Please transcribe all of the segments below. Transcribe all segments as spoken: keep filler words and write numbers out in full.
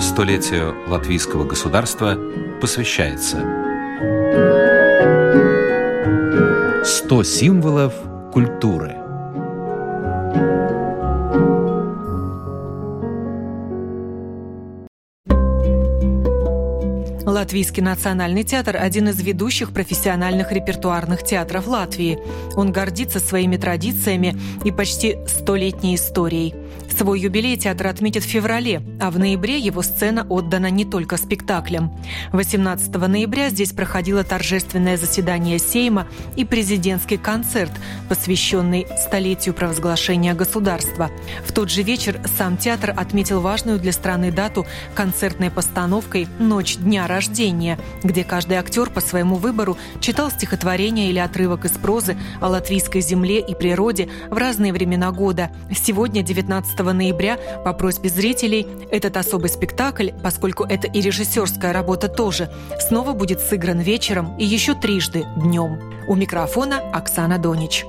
Столетию латвийского государства посвящается сто символов культуры. Латвийский национальный театр – один из ведущих профессиональных репертуарных театров Латвии. Он гордится своими традициями и почти столетней историей. Свой юбилей театр отметит в феврале, а в ноябре его сцена отдана не только спектаклям. восемнадцатого ноября здесь проходило торжественное заседание Сейма и президентский концерт, посвященный столетию провозглашения государства. В тот же вечер сам театр отметил важную для страны дату концертной постановкой «Ночь дня рождения», где каждый актер по своему выбору читал стихотворение или отрывок из прозы о латвийской земле и природе в разные времена года. Сегодня, девятнадцатого ноября, по просьбе зрителей, этот особый спектакль, поскольку это и режиссерская работа тоже, снова будет сыгран вечером и еще трижды днем. У микрофона Оксана Донич.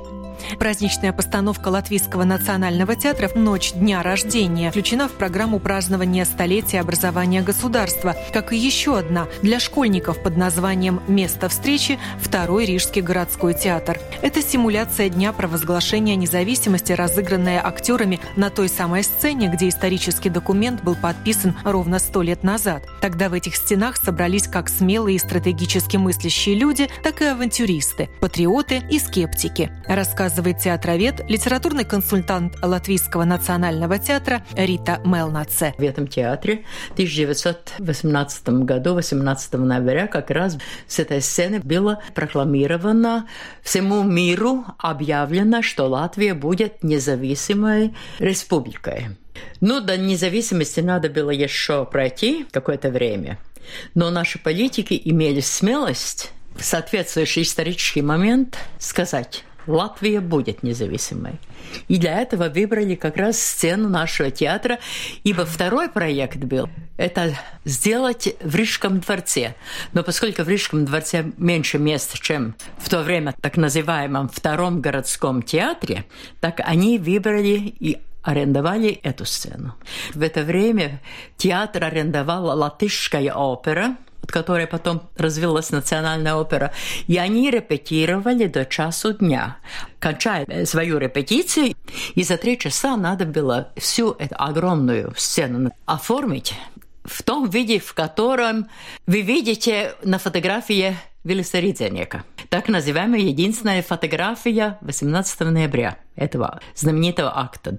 Праздничная постановка Латвийского национального театра «Ночь дня рождения» включена в программу празднования столетия образования государства, как и еще одна для школьников под названием «Место встречи» Второй Рижский городской театр. Это симуляция дня провозглашения независимости, разыгранная актерами на той самой сцене, где исторический документ был подписан ровно сто лет назад. Тогда в этих стенах собрались как смелые и стратегически мыслящие люди, так и авантюристы, патриоты и скептики. Рассказ театровед, литературный консультант Латвийского национального театра Рита Мелнаце. В этом театре в тысяча девятьсот восемнадцатом году, восемнадцатого ноября, как раз с этой сцены было прокламировано всему миру, объявлено, что Латвия будет независимой республикой. Ну, до независимости надо было еще пройти какое-то время, но наши политики имели смелость в соответствующий исторический момент сказать: Латвия будет независимой. И для этого выбрали как раз сцену нашего театра, ибо второй проект был – это сделать в Рижском дворце. Но поскольку в Рижском дворце меньше мест, чем в то время так называемом Втором городском театре, так они выбрали и арендовали эту сцену. В это время театр арендовала латышская опера, которая потом развилась национальная опера, и они репетировали до часу дня. Кончая свою репетицию, и за три часа надо было всю эту огромную сцену оформить в том виде, в котором вы видите на фотографии Виллиса Ридзенека. Так называемая единственная фотография восемнадцатого ноября этого знаменитого акта.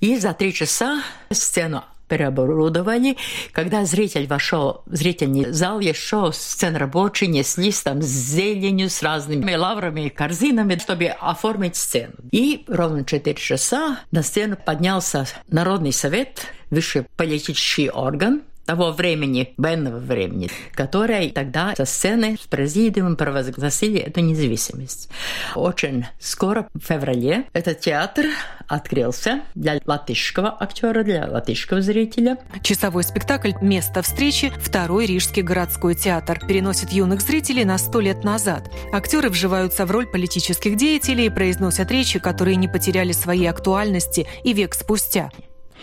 И за три часа сцену переоборудовали. Когда зритель вошел в зрительный зал, еще сцен рабочие неслись там с зеленью, с разными лаврами и корзинами, чтобы оформить сцену. И ровно четыре часа на сцену поднялся Народный совет, высший политический орган того времени, военного времени, которые тогда со сцены с президиумом провозгласили эту независимость. Очень скоро, в феврале, этот театр открылся для латышского актера, для латышского зрителя. Часовой спектакль «Место встречи» Второй Рижский городской театр переносит юных зрителей на сто лет назад. Актеры вживаются в роль политических деятелей и произносят речи, которые не потеряли своей актуальности и век спустя.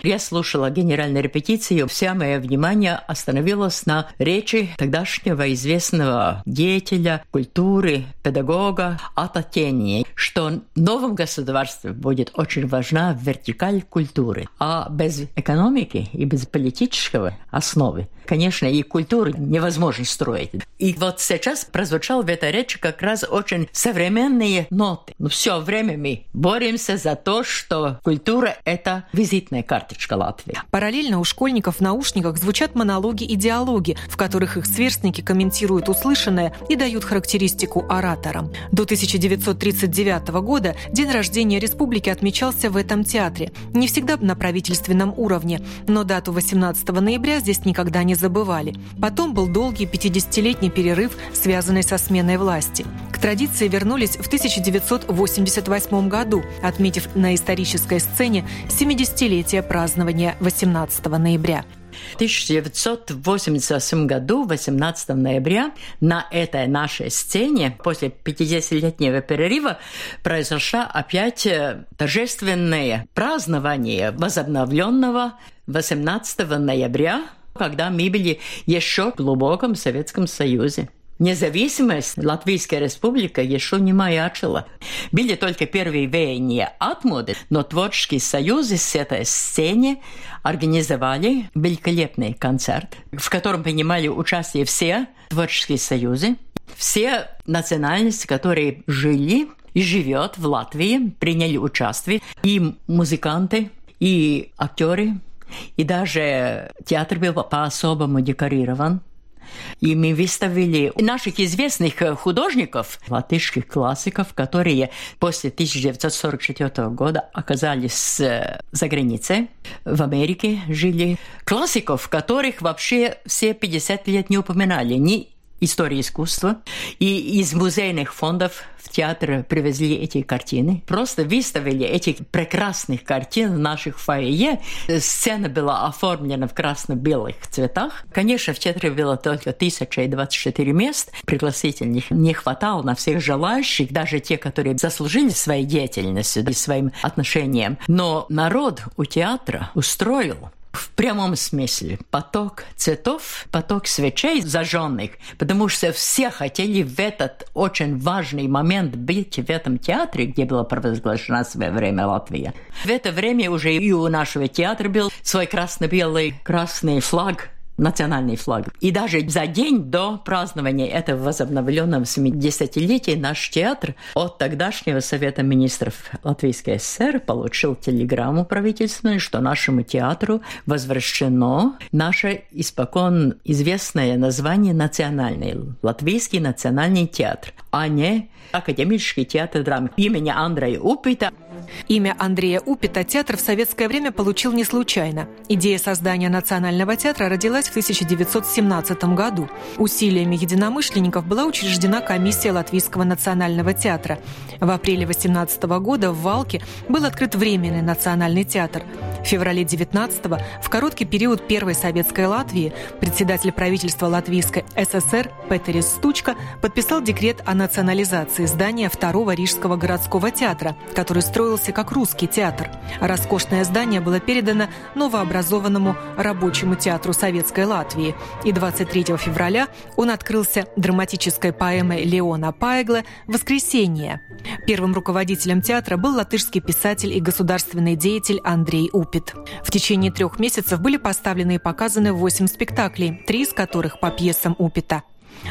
Я слушала генеральную репетицию, вся моя внимание остановилось на речи тогдашнего известного деятеля культуры, педагога Ата Тенни, что в новом государстве будет очень важна вертикаль культуры. А без экономики и без политического основы, конечно, и культуру невозможно строить. И вот сейчас прозвучал в этой речи как раз очень современные ноты. Но все время мы боремся за то, что культура – это визитная карта Латвии. Параллельно у школьников в наушниках звучат монологи и диалоги, в которых их сверстники комментируют услышанное и дают характеристику ораторам. До тысяча девятьсот тридцать девятого года день рождения республики отмечался в этом театре. Не всегда на правительственном уровне, но дату восемнадцатого ноября здесь никогда не забывали. Потом был долгий пятидесятилетний перерыв, связанный со сменой власти. К традиции вернулись в тысяча девятьсот восемьдесят восьмом году, отметив на исторической сцене семидесятилетие празднования восемнадцатого ноября. В тысяча девятьсот восемьдесят восьмом году, восемнадцатого ноября, на этой нашей сцене после пятидесятилетнего перерыва произошло опять торжественное празднование возобновленного восемнадцатого ноября, когда мы были еще в глубоком Советском Союзе. Независимость Латвийской Республики еще не маячила. Были только первые веяния от моды, но творческие союзы с этой сцены организовали великолепный концерт, в котором принимали участие все творческие союзы, все национальности, которые жили и живет в Латвии, приняли участие. И музыканты, и актеры, и даже театр был по-особому декорирован. И мы выставили наших известных художников, латышских классиков, которые после тысяча девятьсот сорок четвёртого года оказались за границей, в Америке жили. Классиков, которых вообще все пятьдесят лет не упоминали, ни истории искусства. И из музейных фондов в театр привезли эти картины. Просто выставили этих прекрасных картин в наших фойе. Сцена была оформлена в красно-белых цветах. Конечно, в театре было только тысяча двадцать четыре мест. Пригласительных не хватало на всех желающих, даже те, которые заслужили своей деятельностью и своим отношением. Но народ у театра устроил в прямом смысле поток цветов, поток свечей зажженных, потому что все хотели в этот очень важный момент быть в этом театре, где была провозглашена в свое время Латвия. В это время уже и у нашего театра был свой красно-белый красный флаг, национальный флаг. И даже за день до празднования этого возобновленного семидесятилетия наш театр от тогдашнего Совета министров Латвийской ССР получил телеграмму правительственную, что нашему театру возвращено наше испокон известное название национальный, Латвийский национальный театр, а не Академический театр драмы имени Андрея Уппита. Имя Андрея Уппита театр в советское время получил не случайно. Идея создания национального театра родилась в тысяча девятьсот семнадцатом году. Усилиями единомышленников была учреждена комиссия Латвийского национального театра. В апреле тысяча девятьсот восемнадцатого года в Валке был открыт Временный национальный театр. В феврале девятнадцатого, в короткий период Первой Советской Латвии, председатель правительства Латвийской ССР Петерис Стучка подписал декрет о национализации здания Второго Рижского городского театра, который строился как русский театр. Роскошное здание было передано новообразованному рабочему театру Советской Латвии. И двадцать третьего февраля он открылся драматической поэмой Леона Паегла «Воскресенье». Первым руководителем театра был латышский писатель и государственный деятель Андрей Уппи. В течение трех месяцев были поставлены и показаны восемь спектаклей, три из которых по пьесам Уппита.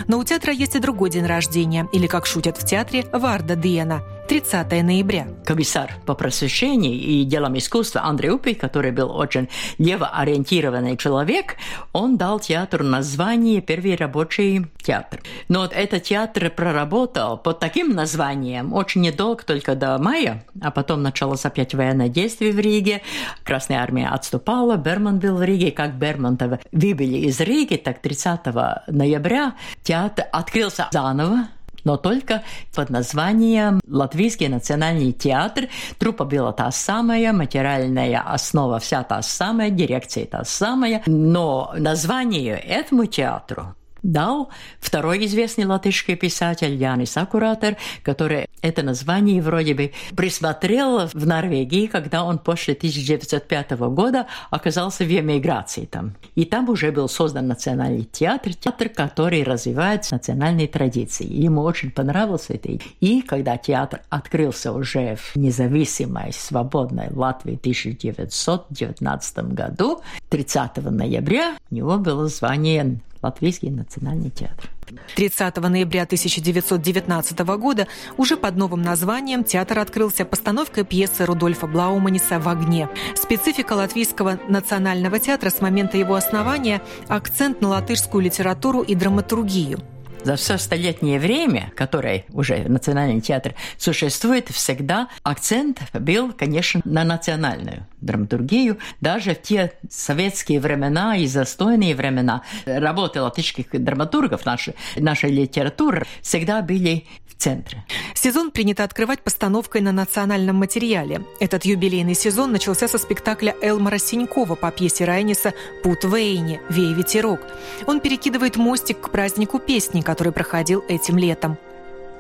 Но у театра есть и другой день рождения, или, как шутят в театре, Варда Диена – тридцатого ноября. Комиссар по просвещению и делам искусства Андрей Уппи, который был очень левоориентированный человек, он дал театру название «Первый рабочий театр». Но вот этот театр проработал под таким названием очень недолго, только до мая, а потом началось опять военное действие в Риге, Красная армия отступала, Берман был в Риге, как Бермонтова выбили из Риги, так тридцатого ноября театр открылся заново, но только под названием «Латвийский национальный театр». Труппа была та самая, материальная основа вся та самая, дирекция та самая. Но название этому театру дал второй известный латышский писатель Янис Акуратер, который это название вроде бы присмотрел в Норвегии, когда он после тысяча девятьсот пятого года оказался в эмиграции там. И там уже был создан национальный театр, театр, который развивает национальные традиции. Ему очень понравилось это. И когда театр открылся уже в независимой, свободной Латвии в тысяча девятьсот девятнадцатом году, тридцатого ноября, у него было звание Латвийский национальный театр. тридцатого ноября тысяча девятьсот девятнадцатого года уже под новым названием театр открылся постановкой пьесы Рудольфа Блауманиса «В огне». Специфика Латвийского национального театра с момента его основания – акцент на латышскую литературу и драматургию. За все столетнее время, которое уже национальный театр существует, всегда акцент был, конечно, на национальную драматургию. Даже в те советские времена и застойные времена работы латышских драматургов, нашей, нашей литературы, всегда были в центре. Сезон принято открывать постановкой на национальном материале. Этот юбилейный сезон начался со спектакля Элмара Синькова по пьесе Райниса «Пут Вейни. Вей ветерок». Он перекидывает мостик к празднику песни, который проходил этим летом.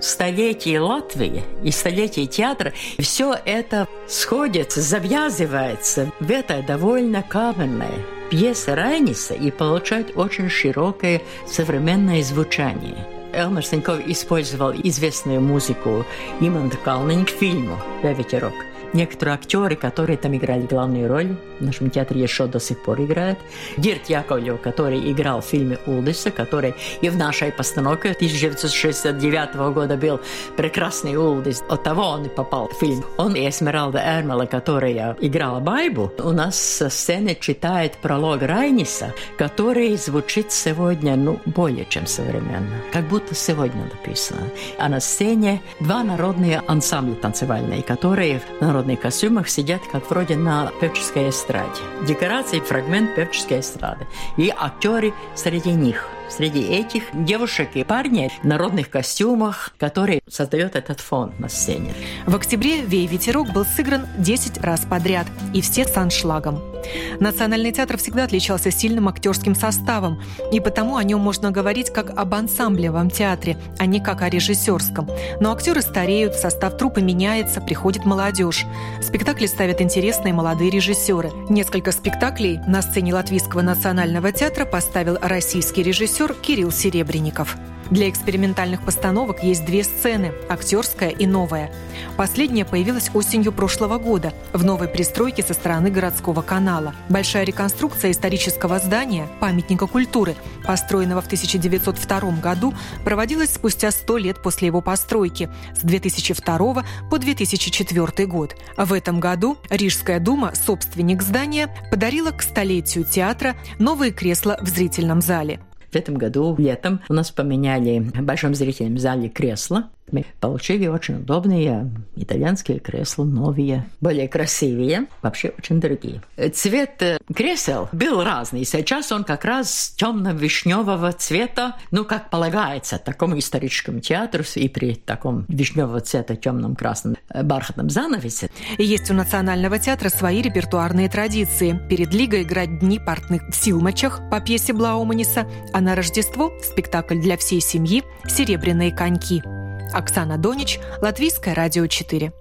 Столетие Латвии и столетие театра, все это сходится, завязывается в это довольно каменное. Пьеса Райниса и получает очень широкое современное звучание. Элмар Синьков использовал известную музыку Иманта Калниньш к фильму «Вей ветерок». Некоторые актеры, которые там играли главную роль, в нашем театре еще до сих пор играют. Гирт Яковлев, который играл в фильме «Улдиса», который и в нашей постановке тысяча девятьсот шестьдесят девятого года был прекрасный Улдис. От того он и попал в фильм. Он и Эсмеральда Эрмала, которая играла Байбу, у нас со сцены читает пролог Райниса, который звучит сегодня, ну, более чем современно. Как будто сегодня написано. А на сцене два народные ансамбля танцевальные, которые в народных костюмах сидят, как вроде на певческой эстраде. Декорации – фрагмент певческой эстрады. И актеры среди них. Среди этих девушек и парней в народных костюмах, которые создают этот фон на сцене. В октябре «Вей ветерок» был сыгран десять раз подряд, и все с аншлагом. Национальный театр всегда отличался сильным актерским составом, и потому о нем можно говорить как об ансамблевом театре, а не как о режиссерском. Но актеры стареют, состав труппы меняется, приходит молодежь. Спектакли ставят интересные молодые режиссеры. Несколько спектаклей на сцене Латвийского национального театра поставил российский режиссер Кирилл Серебренников. Для экспериментальных постановок есть две сцены – актерская и новая. Последняя появилась осенью прошлого года в новой пристройке со стороны городского канала. Большая реконструкция исторического здания, памятника культуры, построенного в тысяча девятьсот втором году, проводилась спустя сто лет после его постройки – с две тысячи второго по две тысячи четвертый год. В этом году Рижская дума, собственник здания, подарила к столетию театра новые кресла в зрительном зале. В этом году, летом, у нас поменяли в большом зрительном зале кресла. Мы получили очень удобные итальянские кресла, новые, более красивые, вообще очень дорогие. Цвет кресел был разный. Сейчас он как раз темно-вишневого цвета, ну, как полагается, такому историческому театру и при таком вишневого цвета темном красном бархатном занавесе. Есть у Национального театра свои репертуарные традиции. Перед Лигой играть «Дни портных в Силмачах» по пьесе Блауманиса, а на Рождество спектакль для всей семьи «Серебряные коньки». Оксана Донич, Латвийское радио четыре.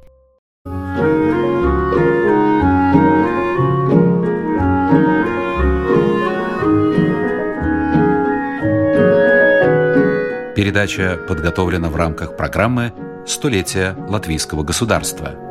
Передача подготовлена в рамках программы «Столетие латвийского государства».